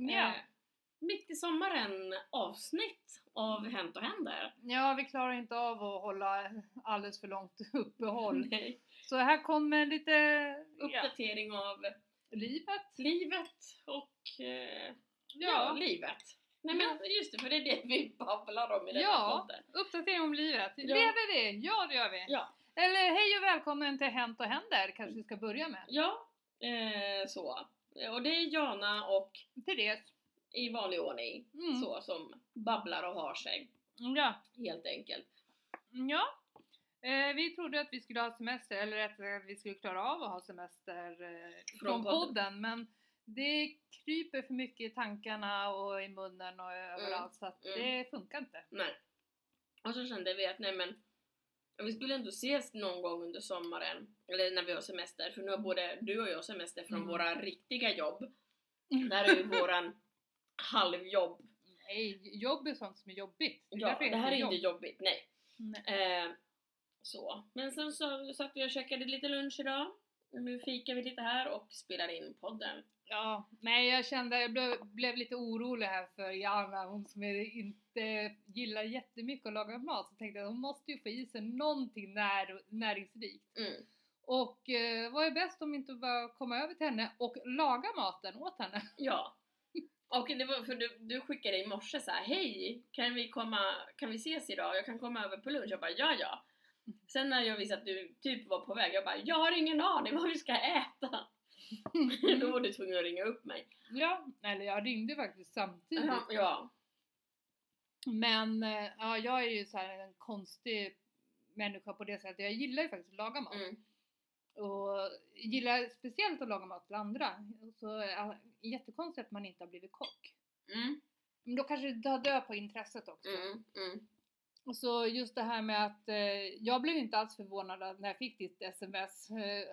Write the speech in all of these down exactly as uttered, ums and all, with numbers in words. Ja. Eh, mitt i sommaren avsnitt av Hänt och Händer. Ja, vi klarar inte av att hålla alldeles för långt uppehåll. Nej. Så här kommer lite uppdatering ja. av livet. Livet och eh, ja. ja, livet. Nej men just det, för det är det vi babblar om i den ja, här podden. Ja, uppdatering om livet. Ja. Lever vi? Ja, det gör vi. Ja. Eller hej och välkommen till Hänt och Händer, kanske vi ska börja med. Ja, eh, så. Och det är Jaana och Therese i vanlig ordning, mm. så som babblar och har sig. Ja. Helt enkelt. Ja, eh, vi trodde att vi skulle ha semester, eller att vi skulle klara av att ha semester eh, från podden, men... Det kryper för mycket i tankarna och i munnen och överallt, mm, så att mm. det funkar inte. Nej. Och så kände vi att nej men, vi skulle ändå ses någon gång under sommaren, eller när vi har semester. För nu har både du och jag semester från mm. våra riktiga jobb. Där är ju våran halvjobb. Nej, jobb är sånt som är jobbigt. Det, ja, är det här är jobb. inte jobbigt, nej. nej. Eh, så. Men sen så satt vi och käkade lite lunch idag. Nu fikar vi lite här och spelar in podden. Ja, nej jag kände, jag blev, blev lite orolig här för Jaana, hon som inte gillar jättemycket att laga mat. Så tänkte jag att hon måste ju få i sig någonting när, näringsrikt. Mm. Och eh, vad är bäst om inte bara komma över till henne och laga maten åt henne? Ja, och det var, för du, du skickade i morse så här, hej, kan vi, komma, kan vi ses idag? Jag kan komma över på lunch. Jag bara, ja ja. Sen när jag visste att du typ var på väg, jag bara, jag har ingen aning vad vi ska äta. Då var du tvungen att ringa upp mig. Ja, eller jag ringde faktiskt samtidigt. Uh-huh, ja. Men ja, jag är ju så här en konstig människa på det sättet. Jag gillar ju faktiskt att laga mat. Mm. Och gillar speciellt att laga mat till andra. Så ja, jättekonstigt att man inte har blivit kock. Mm. Men då kanske du dör på intresset också. Mm, mm. Och så just det här med att eh, jag blev inte alls förvånad när jag fick ditt sms. Eh,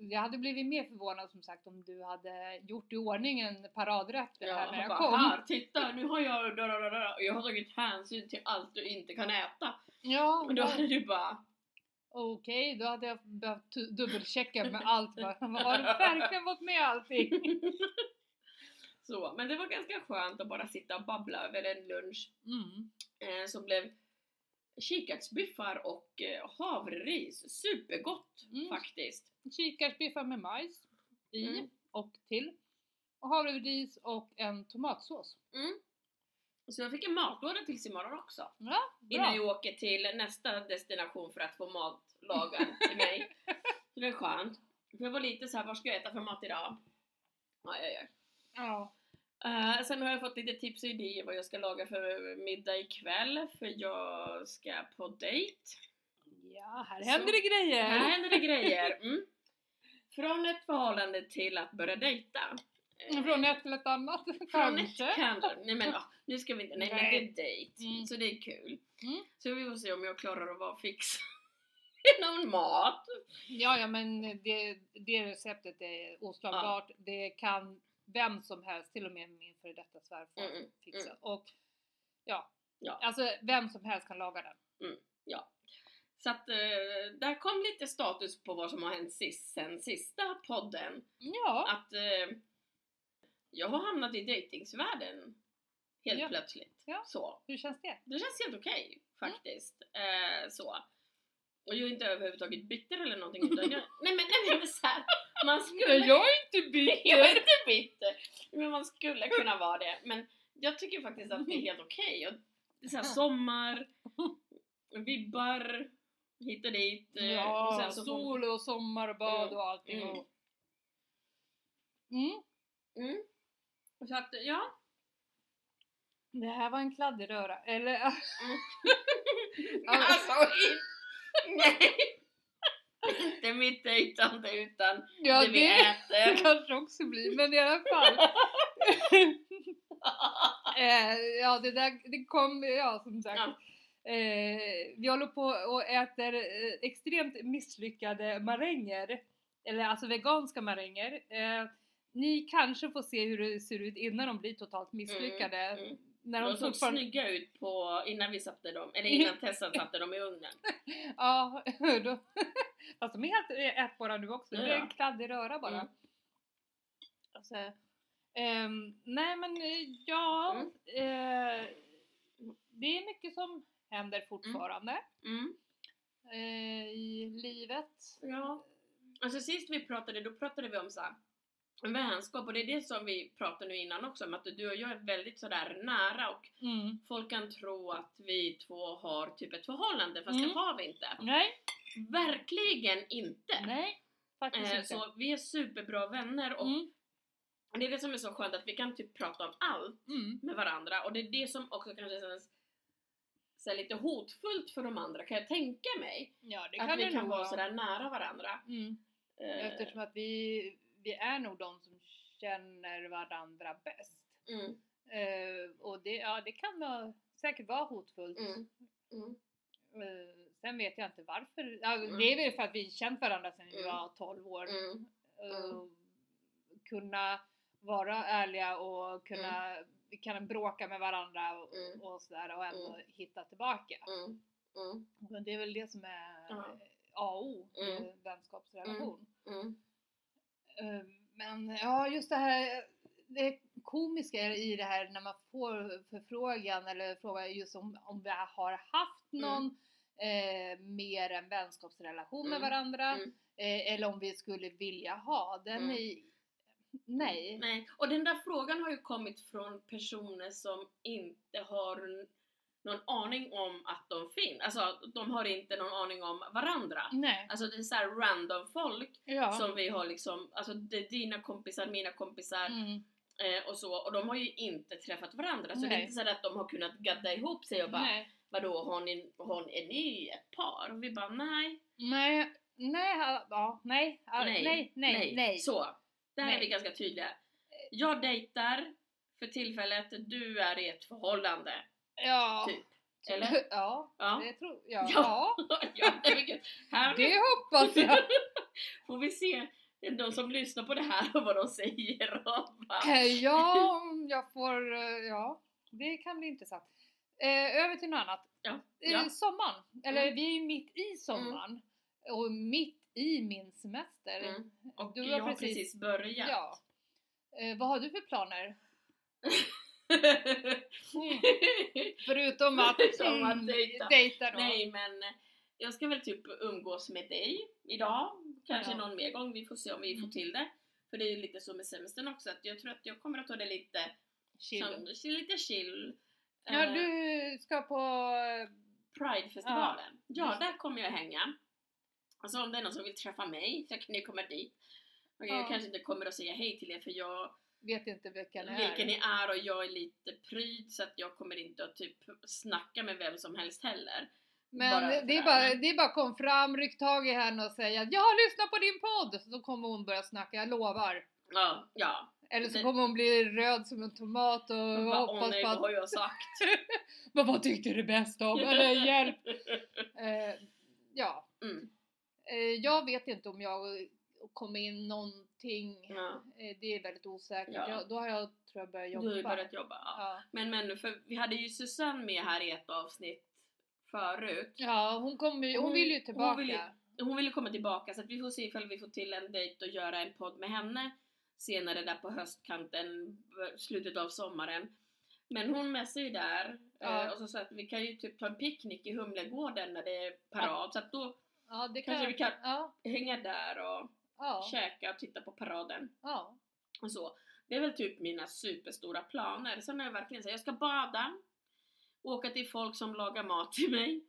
jag hade blivit mer förvånad som sagt om du hade gjort i ordning en paradrätt ja, här när jag bara, kom. Här, titta, nu har jag jag har tagit hänsyn till allt du inte kan äta. Ja. Och då hade du bara... Okej, okay, då hade jag behövt dubbelchecka med allt. Bara, har du verkligen fått med allting? Så, men det var ganska skönt att bara sitta och babbla över en lunch mm. eh, som blev... Kikärtsbiffar och havreris. Supergott mm. faktiskt. Kikärtsbiffar med majs i mm. och till. Och havreris och en tomatsås. Mm. Så jag fick en matlåda till imorgon också. Ja, bra. Innan jag åker till nästa destination för att få matlagad till mig. Så det är skönt. Jag var lite så här, vad ska jag äta för mat idag? Ja, jag gör. Ja. Uh, sen har jag fått lite tips och idéer vad jag ska laga för middag ikväll. För jag ska på dejt. Ja, här så, händer det grejer. Här händer det grejer. Mm. Från ett förhållande till att börja dejta. Från ett till ett annat. Från ett kanske. Nej men ja, nu ska vi inte. Nej, nej. Men det är dejt. Mm. Så det är kul. Mm. Så vi får se om jag klarar att vara fix. Någon mat. Ja, ja men det, det receptet är oslagbart. Ja. Det kan... Vem som helst, till och med min före detta svärfar mm, fixa. Mm. Och ja. ja, alltså vem som helst kan laga den. Mm, ja. Så att eh, där kom lite status på vad som har hänt sist, sen sista podden. Ja. Att eh, jag har hamnat i dejtingsvärlden helt ja. plötsligt. Ja. Så. Hur känns det? Det känns helt okej faktiskt. Mm. Eh, så. Och jag är inte överhuvudtaget bitter eller någonting. Utan jag, nej men, nej, men så här. Man skulle, jag är inte bitter. Jag är inte bitter. Men man skulle kunna vara det. Men jag tycker faktiskt att det är helt okej. Okay. Så här sommar, vibbar, hit och dit. Ja, och sen så sol och sommarbad mm. och allting. Mm. Mm. Mm. Så att, ja. Det här var en kladdig röra. Eller... Mm. alltså, nej. Inte mitt dejtande utan ja, det, det vi äter. Det kanske också blir, men i alla fall. eh, ja, det där det kom, ja som sagt. Ja. Eh, vi håller på och äter eh, extremt misslyckade maränger. Eller alltså veganska maränger. Eh, ni kanske får se hur det ser ut innan de blir totalt misslyckade. Mm, mm. När de, de såg fortfarande... snygga ut på, innan vi satte dem, eller innan Tessan satte dem i ugnen. Ja, då... fast de är helt ätbara nu också. Ja. Det är en kladdig röra bara. Mm. Alltså, Um, nej men ja, mm. uh, det är mycket som händer fortfarande mm. Mm. Uh, i livet. Ja. Alltså sist vi pratade, då pratade vi om så här, vänskap, och det är det som vi pratade nu innan också, om att du och jag är väldigt sådär nära och mm. folk kan tro att vi två har typ ett förhållande, fast mm. det har vi inte. Nej. Verkligen inte. Nej, faktiskt eh, inte. Så vi är superbra vänner och mm. det är det som är så skönt, att vi kan typ prata om allt mm. med varandra, och det är det som också kan kännas så lite hotfullt för de andra, kan jag tänka mig. Ja, det kan att vi kan vara sådär nära varandra. Mm. Eh. Eftersom att vi... vi är nog de som känner varandra bäst. Mm. Uh, och det, ja, det kan vara, säkert vara hotfullt. Mm. Mm. Uh, sen vet jag inte varför. Alltså, mm. det är väl för att vi känt varandra sedan vi mm. var tolv år. Mm. Mm. Uh, kunna vara ärliga och kunna mm. vi kan bråka med varandra och, mm. och sådär, och ändå mm. hitta tillbaka. Mm. Mm. Men det är väl det som är mm. A O mm. vänskapsrelation. Mm. Mm. Men ja, just det här, det komiska i det här när man får förfrågan eller frågar just om, om vi har haft någon mm. eh, mer än vänskapsrelation mm. med varandra mm. eh, eller om vi skulle vilja ha den mm. i, nej. nej. Och den där frågan har ju kommit från personer som inte har någon aning om att de finns. Alltså de har inte någon aning om varandra. Nej. Alltså det är så här random folk ja. Som vi har liksom, alltså det är dina kompisar, mina kompisar mm. eh, och så, och de har ju inte träffat varandra. Så nej. Det är inte så att de har kunnat gadda ihop sig och bara, nej. Vadå, har ni, har ni, är ni ett par? Och vi bara, nej. Nej, nej, ja, nej, ja, nej, nej, nej, nej. Så, där nej. Är vi ganska tydliga. Jag dejtar för tillfället, du är i ett förhållande. Ja, typ. Eller? Ja, ja, det tror jag. Ja, ja. Det hoppas jag. Får vi se de som lyssnar på det här och vad de säger. Ja, jag får, ja, det kan bli intressant. Eh, över till något annat. Ja. Ja. Sommaren, eller mm. vi är ju mitt i sommaren mm. och mitt i min semester. Mm. Och du har jag precis, precis börjat. Ja. Eh, vad har du för planer? Mm. Förutom att, Förutom att mm, dejta, dejta då. Nej, men jag ska väl typ umgås med dig idag, kanske ja. Någon mer gång, vi får se om vi mm. får till det. För det är lite så med semestern också, att jag tror att jag kommer att ta det lite chill, som, lite chill. Ja, uh, du ska på Pride-festivalen. Ja, ja, där kommer jag hänga. Alltså om det är någon som vill träffa mig, så kan ni komma dit. Och jag ja. Kanske inte kommer att säga hej till er, för jag vet inte vilka ni är. Vilka ni är, och jag är lite pryd, så att jag kommer inte att typ snacka med vem som helst heller. Men bara det, är bara, det är bara kom fram, ryck tag i henne och säga att jag har lyssnat på din podd. Så då kommer hon börja snacka, jag lovar. Ja, ja. Eller så det... kommer hon bli röd som en tomat och bara, hoppas åh nej, på att... vad har jag sagt? Men vad tyckte du bäst om? Eller hjälp. uh, ja. Mm. Uh, jag vet inte om jag... och komma in någonting ja. Det är väldigt osäkert ja. jag, då har jag tror jag börjat jobba, du börjat jobba ja. Ja. Men, men för vi hade ju Susanne med här i ett avsnitt förut ja, hon, kom, hon, hon vill ju tillbaka, hon vill, hon vill komma tillbaka, så att vi får se ifall vi får till en dejt och göra en podd med henne senare där på höstkanten, slutet av sommaren. Men hon mässar ju där ja. Och så, så att vi kan ju typ ta en picknick i Humlegården när det är parad ja. Så att då ja, det kan kanske jag. Vi kan ja. Hänga där och ja. Käka och titta på paraden ja. Och så. Det är väl typ mina superstora planer. Sen är jag verkligen så här, jag ska bada, åka till folk som lagar mat till mig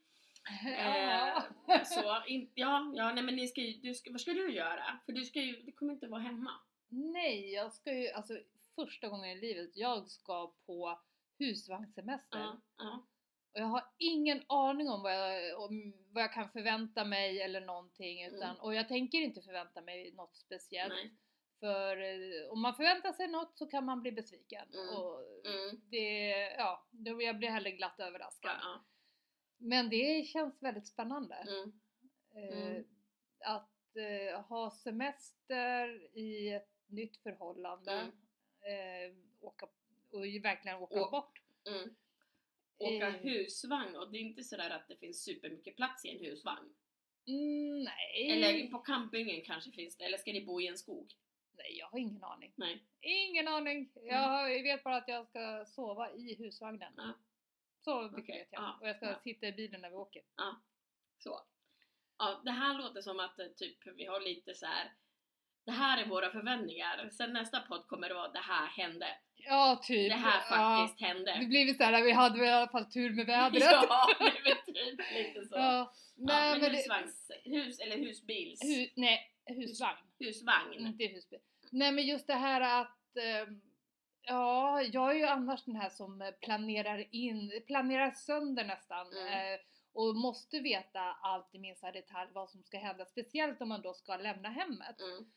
ja. eh, Så in, ja, ja nej, men ni ska ju, du ska, vad ska du göra? För du ska ju, du kommer inte vara hemma. Nej, jag ska ju, alltså första gången i livet, jag ska på husvagnssemester ja, ja. Och jag har ingen aning om vad jag, om vad jag kan förvänta mig eller någonting. Utan, mm. och jag tänker inte förvänta mig något speciellt. Nej. För om man förväntar sig något så kan man bli besviken. Mm. Och mm. det, ja, då jag blir hellre glatt överraskad. Ja. Men det känns väldigt spännande. Mm. Eh, mm. Att eh, ha semester i ett nytt förhållande. Mm. Eh, åka, och verkligen åka Å- bort. Mm. Åka husvagn, och det är inte sådär att det finns supermycket plats i en husvagn. Mm, nej. Eller på campingen kanske finns det, eller ska ni bo i en skog? Nej, jag har ingen aning. Nej. Ingen aning. Jag mm. vet bara att jag ska sova i husvagnen. Ja. Så mycket okay. vet jag. Ja. Och jag ska ja. sitta i bilen när vi åker. Ja. Så. Ja, det här låter som att typ vi har lite så här. Det här är våra förväntningar. Sen nästa podd kommer det vara det här hände. Ja, typ. Det här faktiskt ja. hände. Det blev så här, vi hade i alla fall tur med vädret. Ja, det blev typ lite så. Ja. Nej, ja, men, men husvagns, det... hus eller husbils. Hu, nej, husvagn. Husvagn. Inte husbil. Nej, men just det här att eh, ja, jag är ju annars den här som planerar in, planerar sönder nästan. Mm. Eh, och måste veta allt i minsta detalj vad som ska hända. Speciellt om man då ska lämna hemmet. Mm.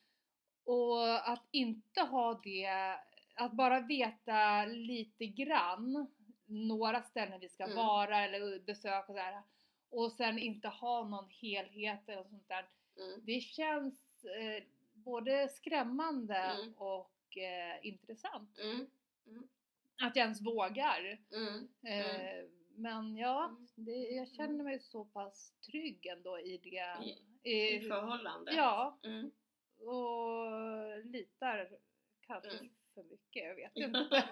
Och att inte ha det, att bara veta lite grann, några ställen vi ska mm. vara eller besöka och sådär. Och sen inte ha någon helhet eller sånt där. Mm. Det känns eh, både skrämmande mm. och eh, intressant. Mm. Mm. Att jag ens vågar. Mm. Mm. Eh, men ja, mm. det, jag känner mig så pass trygg ändå i det. I, i, i förhållandet. Ja. Mm. Och litar kanske mm. för mycket, jag vet inte.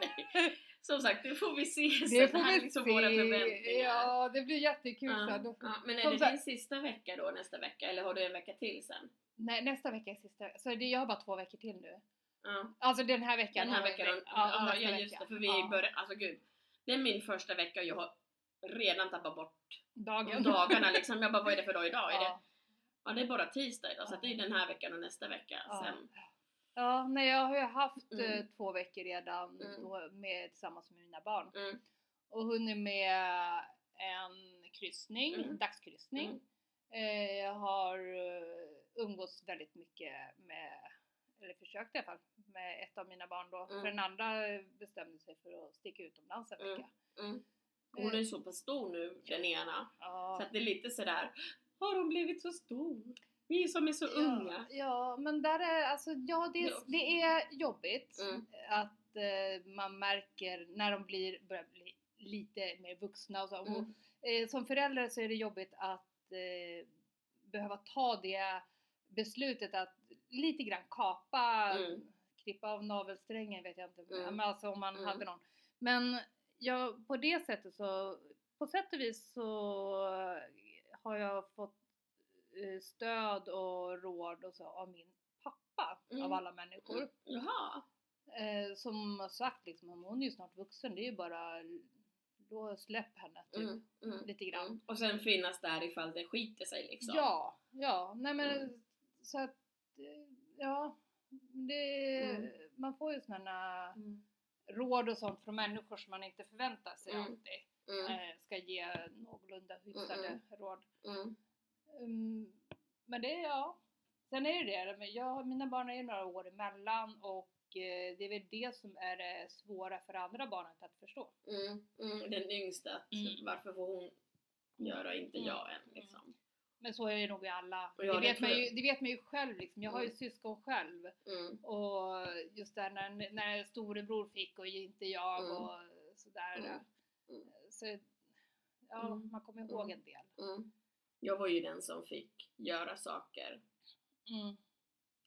Som sagt, det får vi se. Det får här vi liksom se. Våra förväntningar. Ja, det blir jättekul. Ja, så. Ja. Men är som det sagt, din sista vecka då, nästa vecka? Eller har du en vecka till sen? Nej, nästa vecka är sista vecka. Så det, jag har bara två veckor till nu. Ja. Alltså den här veckan. Den här veckan. Veck- ja, ja just det. För vi ja. börjar, alltså gud. Det är min första vecka och jag har redan tappat bort Dagen. dagarna. Liksom. Jag bara, vad är det för dag idag? Ja. Är det? Ja, det är bara tisdag idag, så det är den här veckan och nästa vecka ja. sen. Ja, nej, jag har ju haft mm. två veckor redan mm. då med, tillsammans med mina barn. Mm. Och hunnit med en kryssning, mm. en dagskryssning. Mm. Eh, jag har umgås väldigt mycket med, eller försökt i alla fall, med ett av mina barn då. Mm. För den andra bestämde sig för att sticka utomlands en vecka. Mm. Mm. Hon är så pass stor nu, den ena. Ja. Så att det är lite sådär... Har de blivit så stor? Vi som är så ja, unga. Ja, men där är, alltså, ja, det, är, det är jobbigt mm. att eh, man märker när de blir, börjar bli lite mer vuxna. Och så. Mm. Och, eh, som förälder så är det jobbigt att eh, behöva ta det beslutet att lite grann kapa, mm. klippa av navelsträngen, vet jag inte. Mm. Men alltså om man mm. hade någon. Men ja, på det sättet så, på sätt och vis så... har jag fått stöd och råd och så av min pappa mm. av alla människor. Jaha. Eh, som har sagt liksom, hon är ju snart vuxen, det är ju bara då släpp henne typ mm. Mm. lite grann. Mm. Och sen finnas där ifall det skiter sig liksom. Ja, ja, nej men mm. så att ja, det mm. man får ju sådana mm. råd och sånt från människor som man inte förväntar sig mm. alltid. Mm. Ska ge någorlunda hyfsade mm. råd mm. Um, men det är ja. Sen är det det, jag, mina barn är ju några år emellan och eh, det är väl det som är det svåra för andra barnet att förstå mm. Mm. Den yngsta att, mm. varför får hon göra inte mm. jag än liksom. Mm. Men så är det nog i alla, det, det, vet man ju, det vet man ju själv liksom. Jag mm. har ju syskon själv mm. och just där när, när storebror fick och inte jag mm. och sådär mm. Så ja, mm. man kommer ihåg en del. Mm. Jag var ju den som fick göra saker. Mm.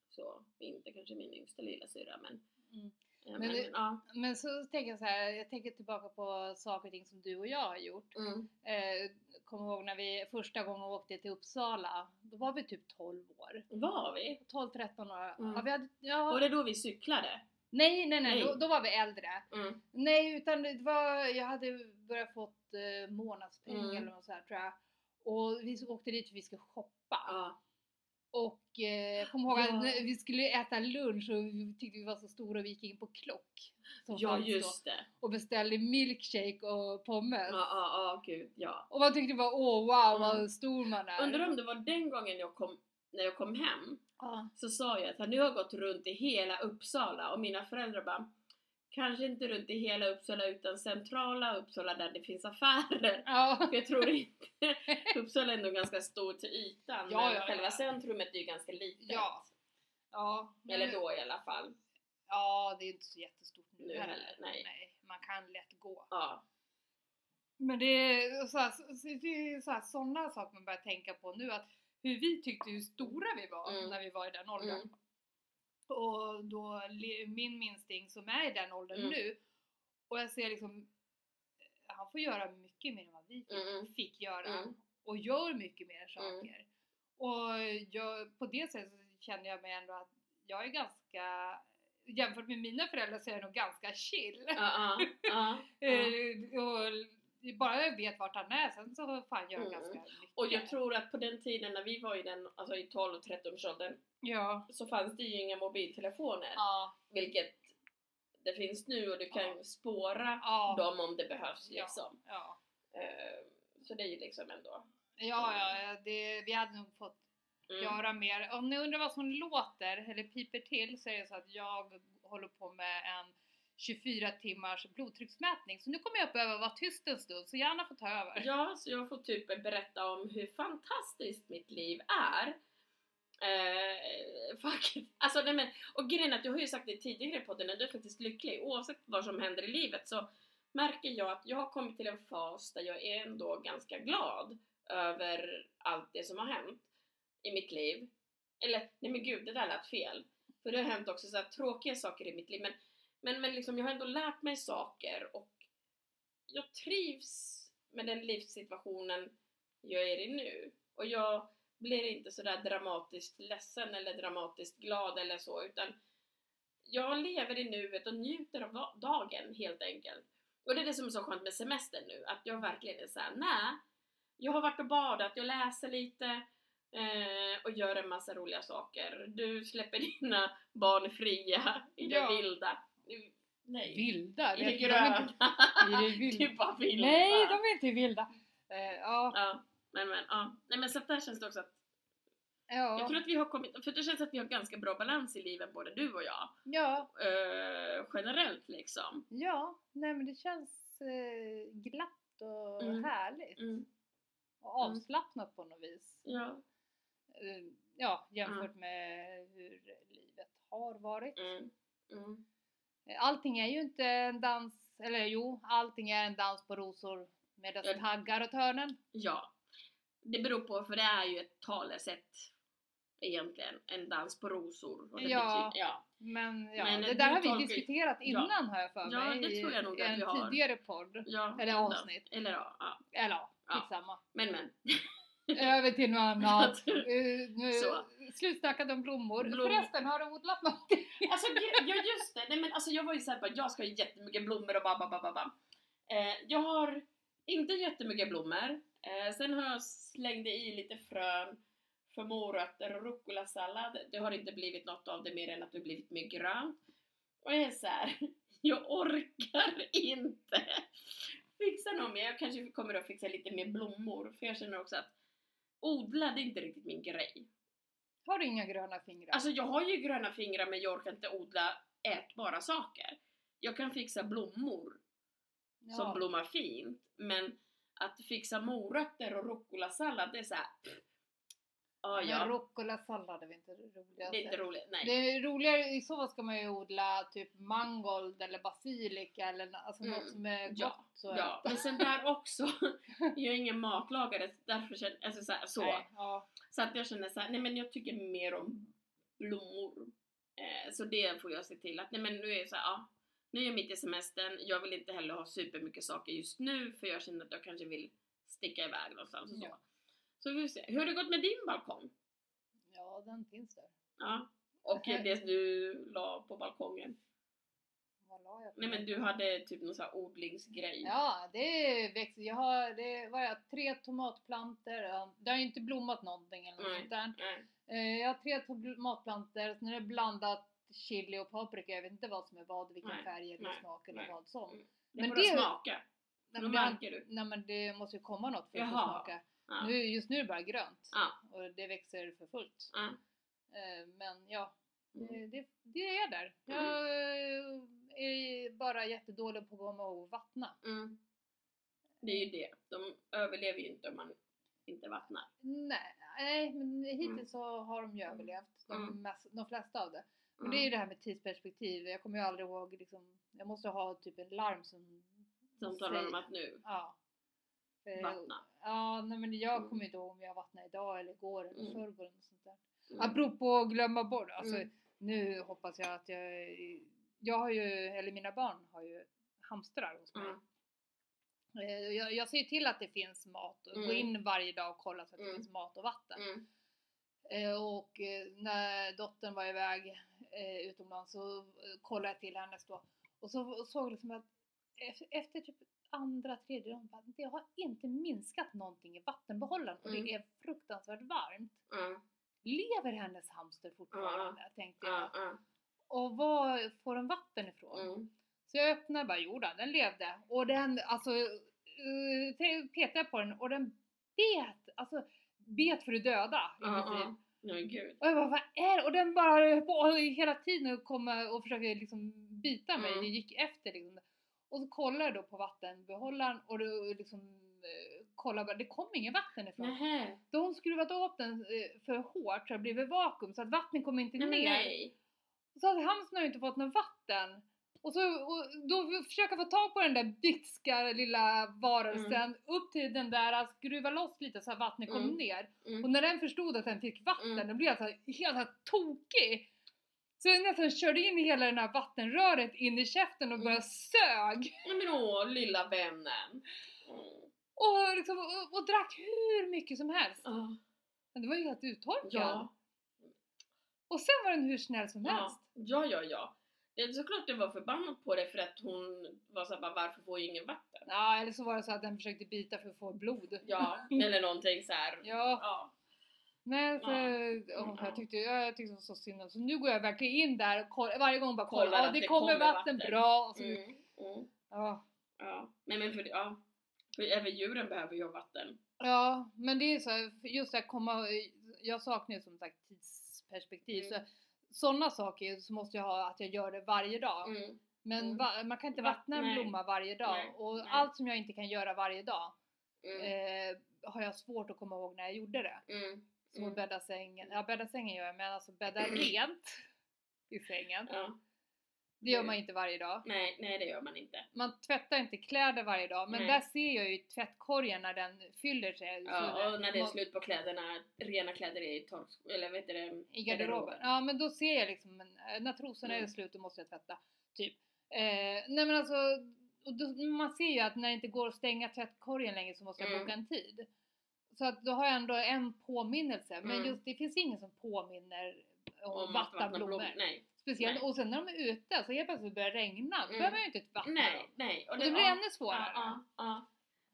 Så, inte kanske min yngsta lilla syra, men... Mm. Ja, men, men, du, ja. men så tänker jag så här, jag tänker tillbaka på saker och ting som du och jag har gjort. Mm. Eh, kommer ihåg när vi första gången åkte till Uppsala, då var vi typ tolv år. Var vi? tolv tretton år. Mm. Ja, vi hade, ja. Var det då vi cyklade? Nej, nej, nej. nej. Då, då var vi äldre. Mm. Nej, utan det var, jag hade börjat fått eh, månadspeng mm. eller något så här, tror jag. Och vi åkte dit för vi skulle shoppa. Ja. Och eh, kom ihåg ja. att vi skulle äta lunch och vi tyckte vi var så stora och vi gick in på Klock. Ja, just då. Det. Och beställde milkshake och pommes. Ja, ja, ja, gud, ja. Och man tyckte bara, åh, wow, mm. vad stor man är. Undrar om det var den gången jag kom... När jag kom hem ah. så sa jag att nu har jag gått runt i hela Uppsala. Och mina föräldrar bara, kanske inte runt i hela Uppsala utan centrala Uppsala där det finns affärer. Ah. För jag tror inte, Uppsala är ändå ganska stor till ytan. Ja, men ja, själva ja. centrumet är ju ganska litet. Ja. Ja, men... Eller då i alla fall. Ja, det är inte så jättestort nu, nu heller. heller. Nej. Nej, man kan lätt gå. Ja. Men det är sådana så så saker man börjar tänka på nu att hur vi tyckte hur stora vi var mm. när vi var i den åldern. Mm. Och då min minsting som är i den åldern mm. nu. Och jag ser liksom, han får göra mycket mer än vad vi mm. fick göra. Mm. Och gör mycket mer saker. Mm. Och jag, på det sättet så känner jag mig ändå att jag är ganska... Jämfört med mina föräldrar så är jag nog ganska chill. Uh-uh. Uh-uh. Uh-uh. Och bara jag vet vart han är, sen så fan gör jag mm. ganska mycket. Och jag tror att på den tiden när vi var i den, alltså i tolv och tretton årsåldern ja. Så fanns det ju inga mobiltelefoner. Ja. Vilket det finns nu och du kan ja. spåra ja. dem om det behövs liksom. Ja. Ja. Så det är ju liksom ändå. Ja, ja det, vi hade nog fått mm. göra mer. Om ni undrar vad som låter eller piper till så är det så att jag håller på med en tjugofyra timmars blodtrycksmätning. Så nu kommer jag behöva vara tyst en stund så Jaana får ta över. Ja, så jag får typ berätta om hur fantastiskt mitt liv är. Eh, fuck it. Alltså, nej men, och grejen är att du har ju sagt det tidigare på podden, när du är faktiskt lycklig oavsett vad som händer i livet så märker jag att jag har kommit till en fas där jag är ändå ganska glad över allt det som har hänt i mitt liv. Eller, nej men gud, det där lät fel. För det har hänt också så här tråkiga saker i mitt liv. Men, men, men liksom, jag har ändå lärt mig saker. Och jag trivs med den livssituationen jag är i nu. Och jag blir inte så där dramatiskt ledsen eller dramatiskt glad eller så. Utan jag lever i nuet och njuter av dagen helt enkelt. Och det är det som är så skönt med semestern nu. Att jag verkligen är så här, nej. Jag har varit och badat, jag läser lite. Eh, och gör en massa roliga saker. Du släpper dina barn fria i det ja. vilda. Nej. Vilda? I det gröna. De vilda. Du bara vilda. Nej, de är inte vilda. Eh, ja. ja. Men, men, ja. Nej, men så där känns det också att... Ja. Jag tror att vi har kommit... För det känns att vi har ganska bra balans i livet, både du och jag. Ja. Eh, generellt liksom. Ja, nej men det känns eh, glatt och mm. härligt. Mm. Och avslappnat på något vis. Ja. Ja, jämfört mm. med hur livet har varit. Mm. Mm. Allting är ju inte en dans, eller jo, allting är en dans på rosor med dess mm. taggar och törnen. Ja, det beror på, för det är ju ett talesätt egentligen, en dans på rosor. Och det ja, betyder, ja, men, ja, men det där har vi tolkar... diskuterat innan ja. har jag för mig. Ja, det tror jag nog att vi har. I en tidigare podd, ja, eller avsnitt. Eller ja, ja. Eller ja. Ja. Men men över till något annat. uh, Slutsnackad om blommor. blommor Förresten, har du odlat någonting? Alltså jag, just det, nej, men, alltså, jag var ju såhär bara, jag ska ha jättemycket blommor och bababababam. eh, Jag har inte jättemycket blommor. eh, Sen har jag slängde i lite frön för morötter och rucolasallad. Det har inte blivit något av det mer än att det blivit mer grönt. Och jag är såhär, jag orkar inte fixa någon mer. Jag kanske kommer att fixa lite mer blommor. För jag känner också att odla, det är inte riktigt min grej. Har du inga gröna fingrar? Alltså jag har ju gröna fingrar, men jag kan inte odla ätbara saker. Jag kan fixa blommor ja. som blommar fint. Men att fixa morötter och rucolasallad, det är såhär... Ah, ja. Rucolasallad är väl inte roligare. Det är inte roligt, nej. Det är roligare, i så fall ska man ju odla typ mangold eller basilika eller alltså mm. något som är gott. Ja, så ja. men sen där också, jag är ingen matlagare, därför känner jag alltså, så. Här, så. Nej, ja. Så att jag känner så här, nej men jag tycker mer om blommor. Eh, så det får jag se till att, nej men nu är jag så här, ja, nu är jag mitt i semestern. Jag vill inte heller ha supermycket saker just nu, för jag känner att jag kanske vill sticka iväg någonstans och så. Ja. Så vi får se. Hur har det gått med din balkong? Ja, den finns där. Ja, och det du la på balkongen. Vad la jag på? Nej, men du hade typ någon sån här odlingsgrej. Ja, det växer. Jag har, det var jag, tre tomatplantor. Det har ju inte blommat någonting eller något sånt där. Jag har tre tomatplantor. Sen är det blandat chili och paprika. Jag vet inte vad som är vad, vilken nej, färg eller smak eller vad som. Mm. Det men det smaka. Nej, men, märker du? Nej, men det måste ju komma något för att smaka. Ja. Nu, just nu är det bara grönt ja. och det växer för fullt ja. Men ja mm. det, det är där mm. jag är bara jättedålig på att komma och vattna mm. Det är ju det, de överlever ju inte om man inte vattnar. Nej, men hittills mm. så har de ju överlevt de, mm. mest, de flesta av det. Men mm. det är ju det här med tidsperspektiv. Jag kommer ju aldrig ihåg liksom, jag måste ha typ en larm som, som talar om att nu ja. Vattna. Ja, nej, men jag kommer inte ihåg om jag vattnar idag eller igår eller förrgår eller sånt där. Mm. Apropå att glömma bort, alltså, mm. nu hoppas jag att jag, jag har ju, eller mina barn har ju hamstrar hos mig. Mm. Jag, jag ser ju till att det finns mat. Mm. Gå in varje dag och kolla så att det mm. finns mat och vatten. Mm. Och när dottern var iväg utomlands så kollade jag till hennes då. Och så såg jag liksom att efter typ andra, tredje dagen, det har inte minskat någonting i vattenbehållaren. Mm. Och det är fruktansvärt varmt. Mm. Lever hennes hamster fortfarande, mm. tänkte jag. Mm. Och var får den vatten ifrån? Mm. Så jag öppnade bara jorden, den levde. Och den, alltså, petade på den och den bet, alltså... bet för att döda. Uh-uh. No, gud. Och jag bara, vad är det? Och den bara på hela tiden och kom och försökte liksom bita mig. Mm. Det gick efter liksom. Och så kollade jag då på vattenbehållaren och då liksom kollade, det kom ingen vatten ifrån. Nähä. Då hon skruvat åt den för hårt så det blev vakuum så att vattnet kom inte nej, ner. Nej. Så hade hamsten har inte fått något vatten. Och, så, och då försöker få tag på den där bitska lilla varelsen. Mm. Upp till den där, alltså, skruva loss lite så att vattnet mm. kom ner. Mm. Och när den förstod att den fick vatten, mm. den blev alltså helt tokig. Så den nästan körde in hela den här vattenröret in i käften och började mm. sög. Ja, men åh, lilla vännen. Mm. Och, liksom, och, och drack hur mycket som helst. Uh. Men det var ju helt uttorkad. Ja. Och sen var den hur snäll som helst. Ja, ja, ja. ja. Ja, såklart den var förbannad på det för att hon var så här, bara, varför får jag ingen vatten? Ja, eller så var det så att den försökte bita för att få blod. Ja, eller någonting så här. Ja. ja. Men så, ja. Oh, jag tyckte jag tyckte det var så synd. Så nu går jag verkligen in där och koll, varje gång bara kollar. Ja, det, det kommer, kommer vatten, vatten bra. Och så, mm, mm. Ja. ja. Nej, men för, ja. för även djuren behöver ju vatten. Ja, men det är så här, just att komma, jag saknar ju som sagt tidsperspektiv mm. så sådana saker så måste jag ha att jag gör det varje dag. Mm. Men mm. Va- man kan inte vattna en blomma varje dag. Nej. Och Nej. allt som jag inte kan göra varje dag mm. eh, har jag svårt att komma ihåg när jag gjorde det. Mm. Så mm. bädda sängen. Ja, bädda sängen gör jag, men alltså bädda rent i sängen. Ja. Det gör man inte varje dag. Nej, nej, det gör man inte. Man tvättar inte kläder varje dag. Men nej. Där ser jag ju tvättkorgen när den fyller sig. Ja, och när det är slut på kläderna. Rena kläder i torsk... Eller vet du det? I garderoben. Ja, men då ser jag liksom. När trosorna mm. är slut, då måste jag tvätta. Typ. Eh, nej, men alltså. Då, man ser ju att när det inte går att stänga tvättkorgen längre så måste jag mm. boka en tid. Så att då har jag ändå en påminnelse. Mm. Men just det finns ingen som påminner om vattna blommor. Nej. Speciellt, nej. Och sen när de är ute så helt plötsligt börjar regna. Då mm. behöver man ju inte ett vatten. Nej, nej. Och det, och det blir ja, ännu svårare. Ja, ja.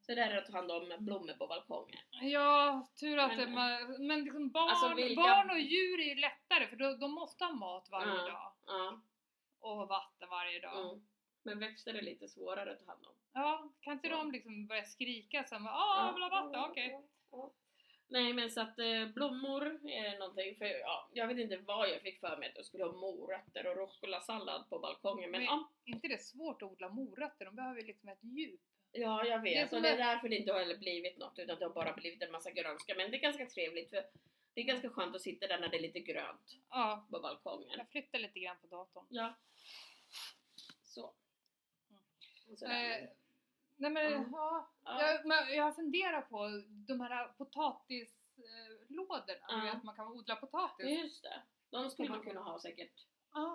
Så det är att ta hand om blommor på balkongen. Ja, tur att men, man, men liksom barn, alltså vilka... barn och djur är ju lättare. För då, de måste ha mat varje ja, dag. Ja. Och vatten varje dag. Mm. Men växter är lite svårare att ta hand om. Ja, kan inte ja. de liksom börja skrika som ah, jag vill ha vatten, ja. okej. Okay. Ja. Nej, men så att eh, blommor är någonting, för ja, jag vet inte vad jag fick för mig att jag skulle ha morötter och rucola-sallad på balkongen. Men, men ja. Inte det är svårt att odla morötter, de behöver liksom ett djup. Ja, jag vet. Det och det är därför det inte har blivit något, utan det har bara blivit en massa grönska. Men det är ganska trevligt, för det är ganska skönt att sitta där när det är lite grönt ja. på balkongen. Jag flyttar lite grann på datorn. Ja. Så. Mm. Och nej men mm. ja, jag, men jag funderar på de här potatislådorna, mm. att man kan odla potatis. Just det, de skulle man kunna ha säkert mm.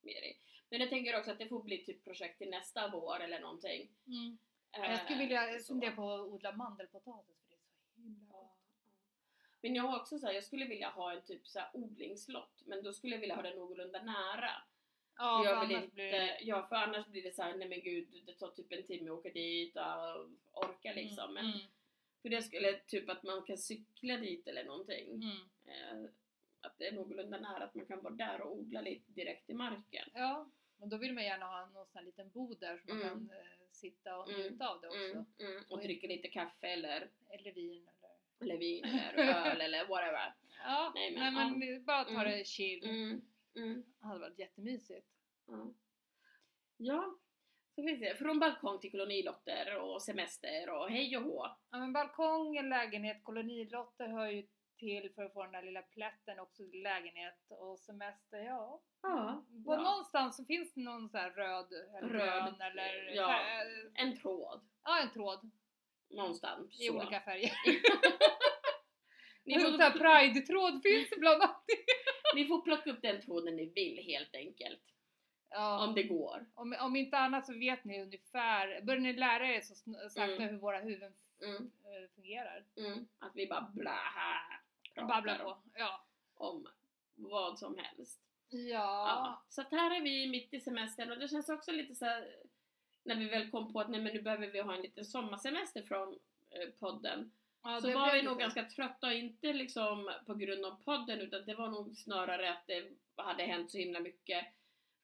med dig. Men jag tänker också att det får bli typ projekt till nästa vår eller någonting. Mm. Eh, jag skulle vilja fundera på att odla mandelpotatis för det är så himla gott. Men jag har också så här, jag skulle vilja ha en typ så här odlingslott, men då skulle jag vilja ha den någorlunda nära. Ja, för, jag vill inte, blir... ja, för annars blir det så här, nej men gud, det tar typ en timme att åka dit och orka liksom. Mm, mm. För det skulle typ att man kan cykla dit eller någonting. Mm. Eh, att det är någorlunda nära att man kan vara där och odla lite direkt i marken. Ja, men då vill man gärna ha någon sån här liten bod där som mm. man kan eh, sitta och njuta mm, av det också. Mm, mm. Och, och dricka lite kaffe eller... Eller vin eller... Eller vin eller öl eller whatever. Ja, nej men, nej, men ja. bara ta det mm. chill. Mm. Mm. Det hade varit jättemysigt. Mm. Ja, så finns det. Från balkong till kolonilotter och semester och hej och hå. Ja, men balkong, lägenhet, kolonilotter hör ju till för att få den där lilla plätten också lägenhet och semester, ja. Ja. På ja. någonstans så finns det någon så här röd eller röd grön, eller ja. fär- en tråd. Ja, en tråd. Någonstans. I så. olika färger. Ni får ta Pride-tråd finns bland annat. Ni får plocka upp den tråden ni vill helt enkelt. Ja. Om det går. Om, om inte annat så vet ni ungefär. Börjar ni lära er så sakta mm. hur våra huvuden mm. fungerar. Mm. Att vi bara bla, babblar på. Om, ja. om vad som helst. Ja. ja. Så att här är vi mitt i semestern. Och det känns också lite så här, när vi väl kom på att nej, men nu behöver vi ha en liten sommarsemester från eh, podden. Ja, så var vi nog ganska trötta och inte liksom på grund av podden, utan det var nog snarare att det hade hänt så himla mycket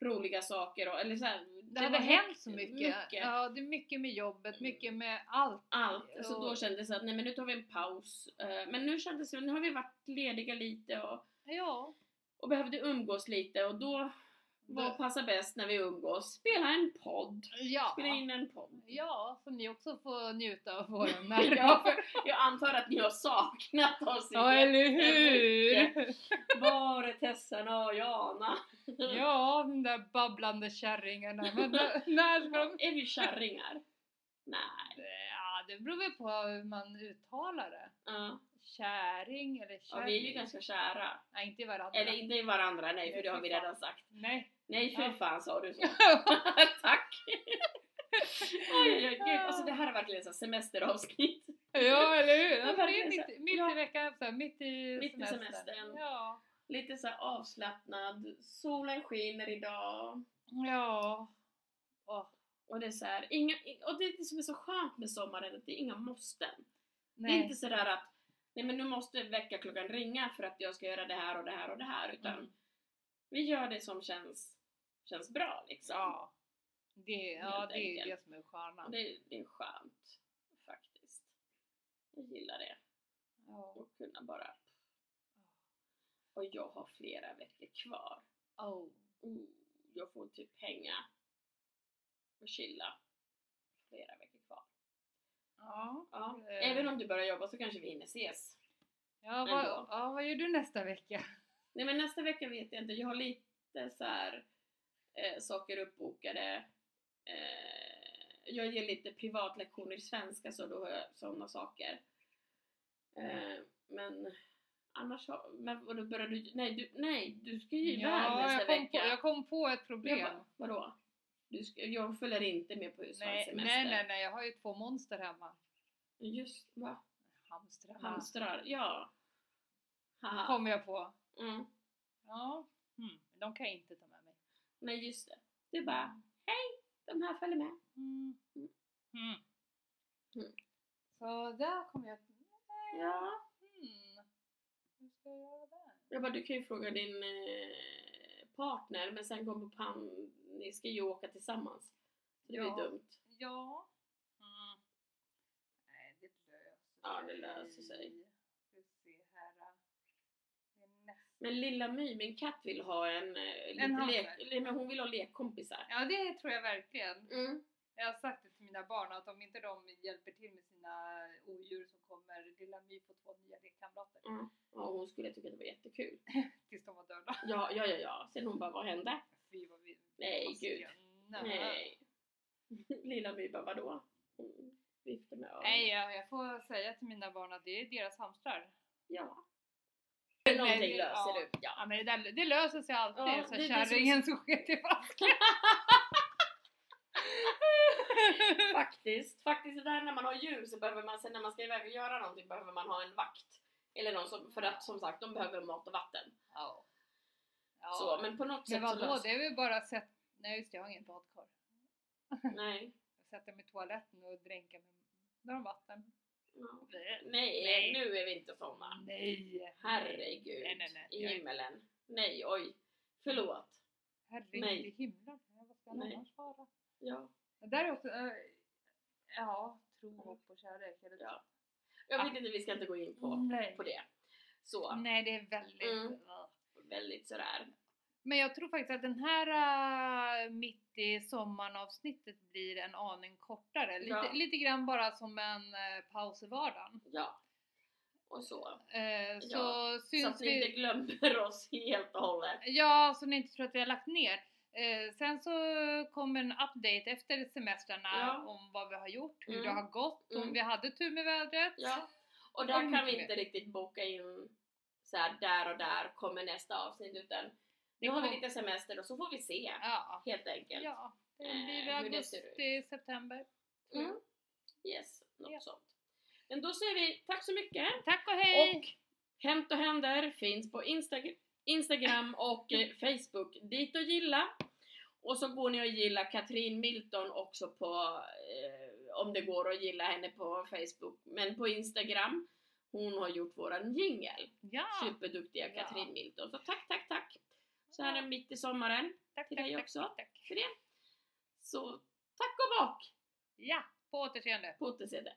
roliga saker. Och, eller så här, det, det hade hänt så mycket. mycket. Ja, det är mycket med jobbet, mycket med allt. Allt. Och... Så då kändes det att nej, men nu tar vi en paus. Men nu kändes det, nu har vi varit lediga lite och, ja. och behövde umgås lite. Och då, vad passar bäst när vi umgås? Spela en podd. Ja. Spela in en podd. Ja, som ni också får njuta av våran. jag, jag antar att ni har saknat oss. Ja, eller hur? Var är Tessarna och Jaana? Ja, de där babblande kärringarna. Men när de... Är vi kärringar? Nej. Ja, det beror väl på hur man uttalar det. Uh. Käring eller kärring. Ja, vi är ju ganska kära. Nej, inte i varandra. Eller inte i varandra, nej, för det har vi redan sagt. Nej. Nej, för ja. fan sa du så. Tack. Oj, oj, gud. Alltså det här är verkligen så semesteravsnitt. Ja, eller hur? Ja, det är mitt, mitt i veckan, så här, mitt i mitt semestern. semestern. Ja. Lite så här avslappnad. Solen skiner idag. Ja. Oh. Och det är så här, inga, och det är det som är så skönt med sommaren, att det är inga måsten. Nej. Det är inte så där att nej, men nu måste väckarklockan ringa för att jag ska göra det här och det här och det här, utan mm. vi gör det som känns känns bra liksom. Ja. Det, ja, det är det som är skönt. Det, det är skönt faktiskt. Jag gillar det. Ja. Och kunna bara. Och jag har flera veckor kvar. Oh. Mm. Jag får typ hänga och chilla flera veckor kvar. Ja, ja. Äh... Även om du börjar jobba så kanske vi hinner ses. Ja, vad, ja, vad gör du nästa vecka? Nej, men nästa vecka vet jag inte. Jag har lite så här eh, saker uppbokade. Eh, jag ger lite privatlektioner i svenska, så då har jag sådana saker. Eh, men annars har... Men vadå, börjar du... Nej, du, nej, du ska ju iväg ja, nästa vecka. Ja, jag kom på ett problem. Jag bara, vadå? Du ska, jag följer inte med på husvagnssemester. Nej, nej, nej. Jag har ju två monster hemma. Just, va? Hamstrar. Hamstrar, ja. Haha. Kommer jag på. Mm. Ja. Mm. De kan jag inte ta med mig. Nej, just det. Det är bara, hej, de här följer med. Mm. Mm. Mm. Mm. Så där kommer jag. Nej. Ja. Mm. Hur ska jag göra det? Jag bara, du kan ju fråga din... Eh... partner, men sen går på pan, ni ska ju åka tillsammans. Det ja. är dumt. Ja. Mm. Nej, det löser sig. Ja, det löser sig. Men lilla My, min katt vill ha en, en lek, men hon vill ha lekkompisar. Ja, det tror jag verkligen. Mm. Jag har sagt det till mina barn att om inte de hjälper till med sina odjur så kommer lilla My på två nya lekkamrater. Mm. Ja, hon skulle tycka att det var jättekul. Tills de var döda. Ja, ja, ja, ja. Sen hon bara, vad hände? Vi var vid... Nej, gud. Nej. Lilla My bara, vadå? Vifte med öron. Nej, jag, jag får säga till mina barn att det är deras hamstrar. Ja. Någonting Nej, det, löser ja. du. Ja, ja, men det, där, det löser sig alltid. Ja, så kärringen som sker till vasken. Faktiskt, faktiskt det där när man har djur så behöver man, sen när man ska iväg och göra någonting behöver man ha en vakt eller någon som, för att som sagt de behöver mat och vatten. Ja. Ja. Så, men på något sätt men vadå, så det är väl bara sätt, nej just det, jag har ingen badkar. Nej. Jag sätter mig i toaletten och dränker mig med vatten. Ja. Nej, nej, nu är vi inte såna. Nej. Herregud. Nej, nej, nej. I himmelen. Nej, oj. Förlåt. Herregud, i himlen. Vad ska man annars vara? Ja. Där är också, äh, ja, tro, hopp och kärlek. Eller ja. Jag vet inte, vi ska inte gå in på, på det. Så. Nej, det är väldigt, mm. väldigt sådär. Men jag tror faktiskt att den här äh, mitt i sommaravsnittet blir en aning kortare. Lite, ja. lite grann bara som en äh, paus i vardagen. Ja. Och så. Eh, så, ja. syns så att vi inte glömmer oss helt och hållet. Ja, så ni inte tror att vi har lagt ner. Eh, sen så kommer en update efter semestrarna ja. om vad vi har gjort, hur mm. det har gått, om mm. vi hade tur med vädret. Ja. Och där kan vi inte riktigt boka in så här, där och där kommer nästa avsnitt, utan nu har vi lite semester och så får vi se, ja, helt enkelt. Ja, det blir eh, augusti, september. Mm. Yes, något ja. sånt. Men då säger vi tack så mycket. Tack och hej. Och Hänt och Händer finns på Insta- Instagram och Facebook. Dit och gilla. Och så går ni och gilla Katrin Milton också på, eh, om det går att gilla henne på Facebook. Men på Instagram, hon har gjort våran jingle. Ja. Superduktiga Katrin ja. Milton. Så tack, tack, tack. Så här är mitt i sommaren. Tack, till tack, dig också. Tack, tack. För det. Så tack och bock. Ja, på återseende. På återseende.